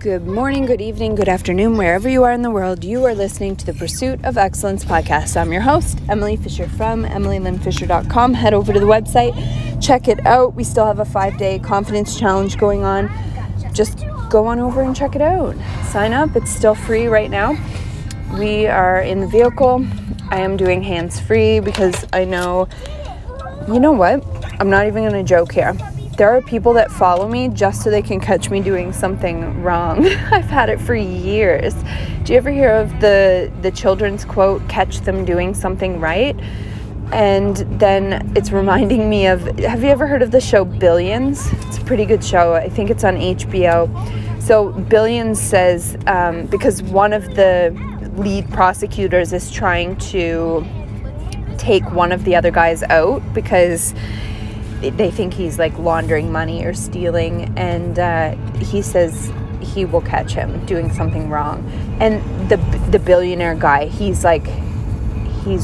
Good morning, good evening, good afternoon, wherever you are in the world, you are listening to the Pursuit of Excellence podcast. I'm your host, Emily Fisher from EmilyLynnFisher.com. Head over to the website, check it out. We still have a 5-day confidence challenge going on. Just go on over and check it out. Sign up. It's still free right now. We are in the vehicle. I am doing hands-free because I know, you know what? I'm not even going to joke here. There are people that follow me just so they can catch me doing something wrong. I've had it for years. Do you ever hear of the children's quote, catch them doing something right? And then it's reminding me of, have you ever heard of the show Billions? It's a pretty good show. I think it's on HBO. So Billions says, because one of the lead prosecutors is trying to take one of the other guys out because they think he's like laundering money or stealing, and he says he will catch him doing something wrong. And the billionaire guy, he's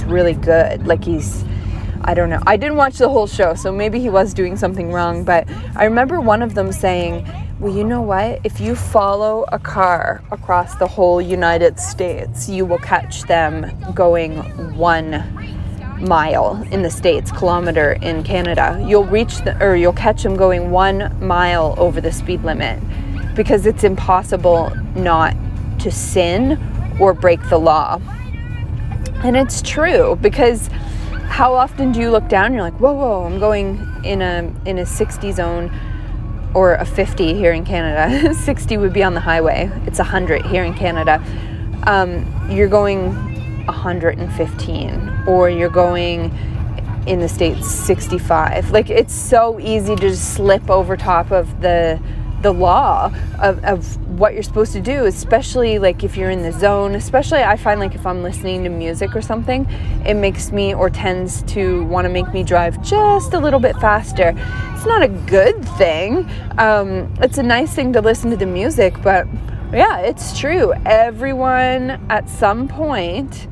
really good. Like I don't know. I didn't watch the whole show, so maybe he was doing something wrong. But I remember one of them saying, well, you know what? If you follow a car across the whole United States, you will catch them going 1 mile in the States, kilometer in Canada. You'll catch them going 1 mile over the speed limit, because it's impossible not to sin or break the law. And it's true, because how often do you look down and you're like, whoa, I'm going in a 60 zone, or a 50 here in Canada. 60 would be on the highway. It's 100 here in Canada. You're going 115, or you're going in the States 65. Like, it's so easy to just slip over top of the law of what you're supposed to do, especially like if you're in the zone. Especially I find, like, if I'm listening to music or something, it makes me, or tends to want to make me, drive just a little bit faster. It's not a good thing. It's a nice thing to listen to the music, but yeah, it's true. Everyone at some point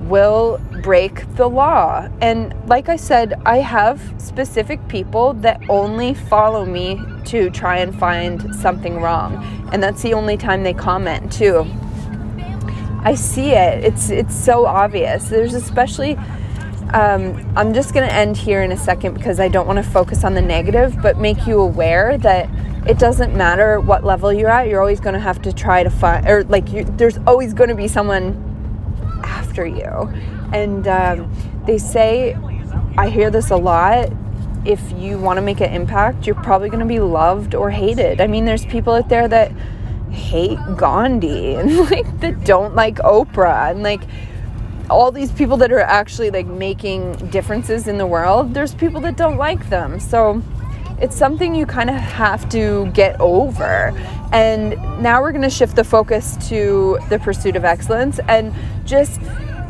will break the law. And like I said, I have specific people that only follow me to try and find something wrong. And that's the only time they comment too. I see it. It's so obvious. There's especially, I'm just going to end here in a second because I don't want to focus on the negative, but make you aware that it doesn't matter what level you're at. You're always going to have to try to find, or like, there's always going to be someone after you. And they say, I hear this a lot, if you want to make an impact, you're probably going to be loved or hated. I mean, there's people out there that hate Gandhi and like that don't like Oprah and like all these people that are actually like making differences in the world. There's people that don't like them. So it's something you kind of have to get over. And now we're going to shift the focus to the pursuit of excellence and just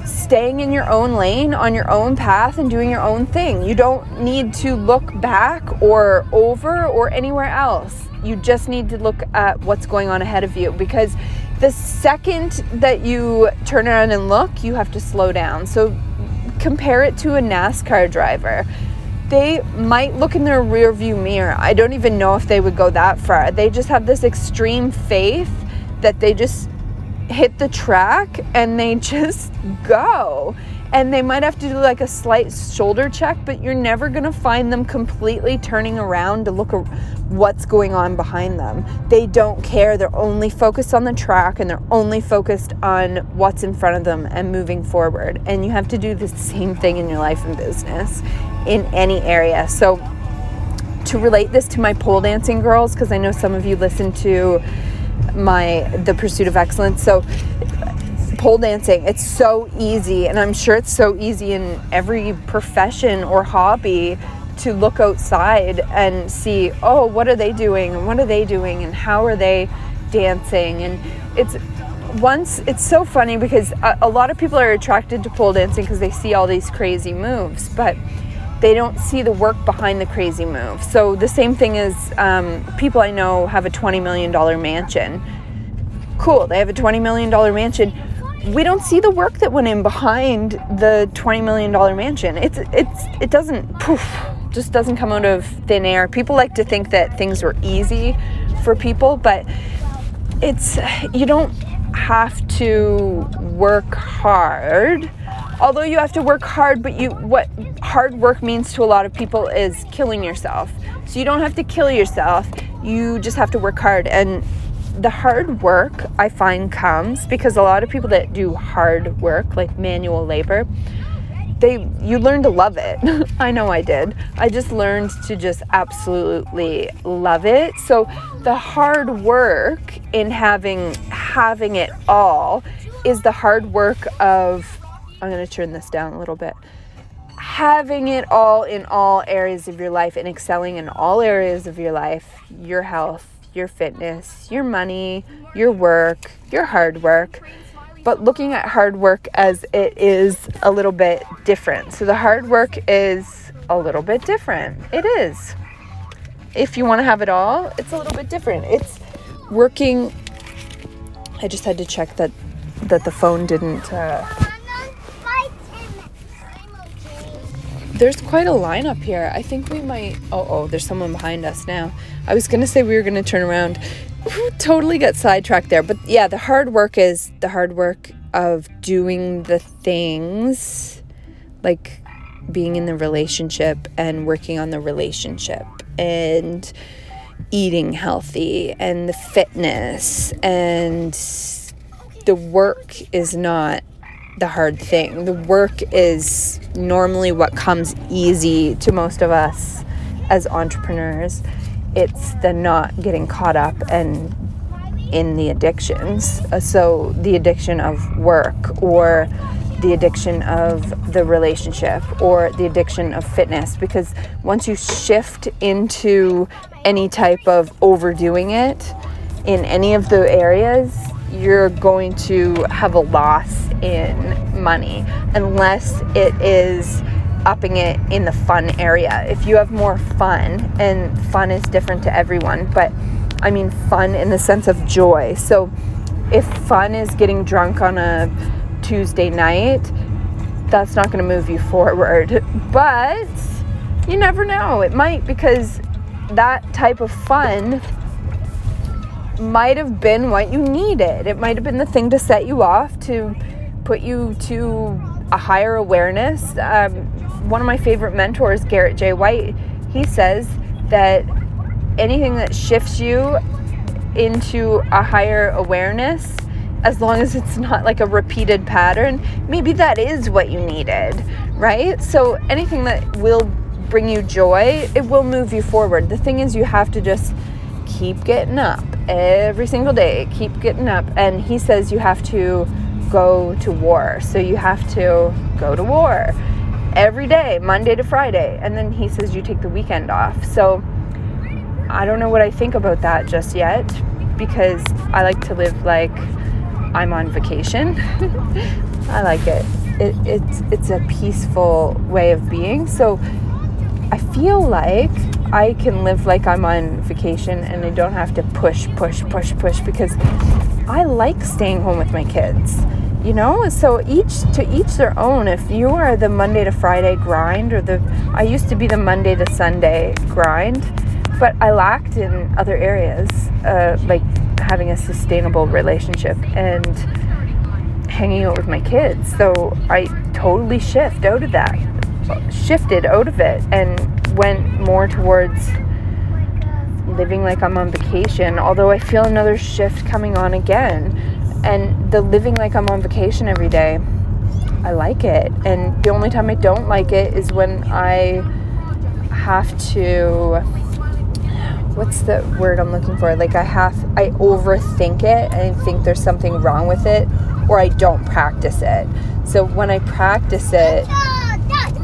staying in your own lane, on your own path, and doing your own thing. You don't need to look back or over or anywhere else. You just need to look at what's going on ahead of you, because the second that you turn around and look, you have to slow down. So compare it to a NASCAR driver. They might look in their rearview mirror. I don't even know if they would go that far. They just have this extreme faith that they just hit the track and they just go. And they might have to do like a slight shoulder check, but you're never going to find them completely turning around to look at what's going on behind them. They don't care. They're only focused on the track, and they're only focused on what's in front of them and moving forward. And you have to do the same thing in your life and business, in any area. So to relate this to my pole dancing girls, because I know some of you listen to the Pursuit of Excellence. So pole dancing, it's so easy, and I'm sure it's so easy in every profession or hobby to look outside and see, oh, what are they doing, and what are they doing, and how are they dancing? And it's so funny because a lot of people are attracted to pole dancing because they see all these crazy moves, but they don't see the work behind the crazy move. So the same thing is, people I know have a $20 million mansion. Cool, they have a $20 million mansion. We don't see the work that went in behind the $20 million mansion. It doesn't, poof, just doesn't come out of thin air. People like to think that things were easy for people, but it's, you don't have to work hard, although you have to work hard, but what hard work means to a lot of people is killing yourself. So you don't have to kill yourself, you just have to work hard. And the hard work, I find, comes because a lot of people that do hard work, like manual labor, you learn to love it. I know I did. I just learned to just absolutely love it. So the hard work in having it all is the hard work of, I'm going to turn this down a little bit, having it all in all areas of your life and excelling in all areas of your life, your health, your fitness, your money, your work, your hard work. But looking at hard work as it is a little bit different. So the hard work is a little bit different. It is. If you want to have it all, it's a little bit different. It's working. I just had to check that the phone didn't. There's quite a line up here. I think we might. Oh, there's someone behind us now. I was going to say we were going to turn around. Totally got sidetracked there. But yeah, the hard work is the hard work of doing the things, like being in the relationship and working on the relationship and eating healthy and the fitness, and the work is not the hard thing. The work is normally what comes easy to most of us as entrepreneurs. It's the not getting caught up and in the addictions. So the addiction of work, or the addiction of the relationship, or the addiction of fitness. Because once you shift into any type of overdoing it in any of the areas, you're going to have a loss in money, unless it is upping it in the fun area. If you have more fun, and fun is different to everyone, but I mean fun in the sense of joy. So if fun is getting drunk on a Tuesday night, that's not going to move you forward. But you never know, it might, because that type of fun might have been what you needed. It might have been the thing to set you off, to put you to a higher awareness. One of my favorite mentors, Garrett J. White, he says that anything that shifts you into a higher awareness, as long as it's not like a repeated pattern, maybe that is what you needed, right? So anything that will bring you joy, it will move you forward. The thing is, you have to just keep getting up every single day, keep getting up. And he says you have to go to war. So you have to go to war every day, Monday to Friday. And then he says you take the weekend off. So I don't know what I think about that just yet, because I like to live like I'm on vacation. I like it. It's a peaceful way of being. So I feel like I can live like I'm on vacation, and I don't have to push, because I like staying home with my kids. You know, so each their own. If you are the Monday to Friday grind, or I used to be the Monday to Sunday grind, but I lacked in other areas, like having a sustainable relationship and hanging out with my kids. So I totally shifted out of it and went more towards living like I'm on vacation, although I feel another shift coming on again. And the living like I'm on vacation every day, I like it. And the only time I don't like it is when I have to, what's the word I'm looking for? Like I overthink it, and I think there's something wrong with it, or I don't practice it. So when I practice it,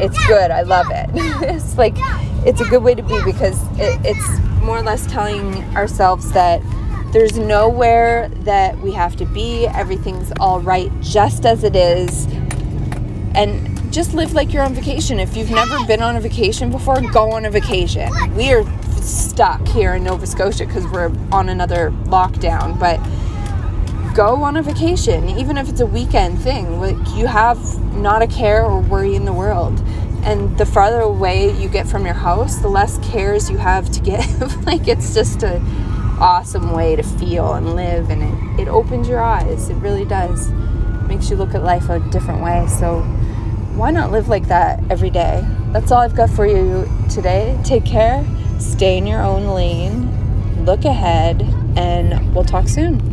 it's good. I love it. It's like, it's a good way to be, because it's more or less telling ourselves that there's nowhere that we have to be. Everything's all right just as it is. And just live like you're on vacation. If you've never been on a vacation before, go on a vacation. We are stuck here in Nova Scotia because we're on another lockdown. But go on a vacation, even if it's a weekend thing. Like, you have not a care or worry in the world. And the farther away you get from your house, the less cares you have to give. Like, it's just a awesome way to feel and live, and it opens your eyes. It really does. It makes you look at life a different way. So why not live like that every day? That's all I've got for you today. Take care, stay in your own lane, look ahead, and we'll talk soon.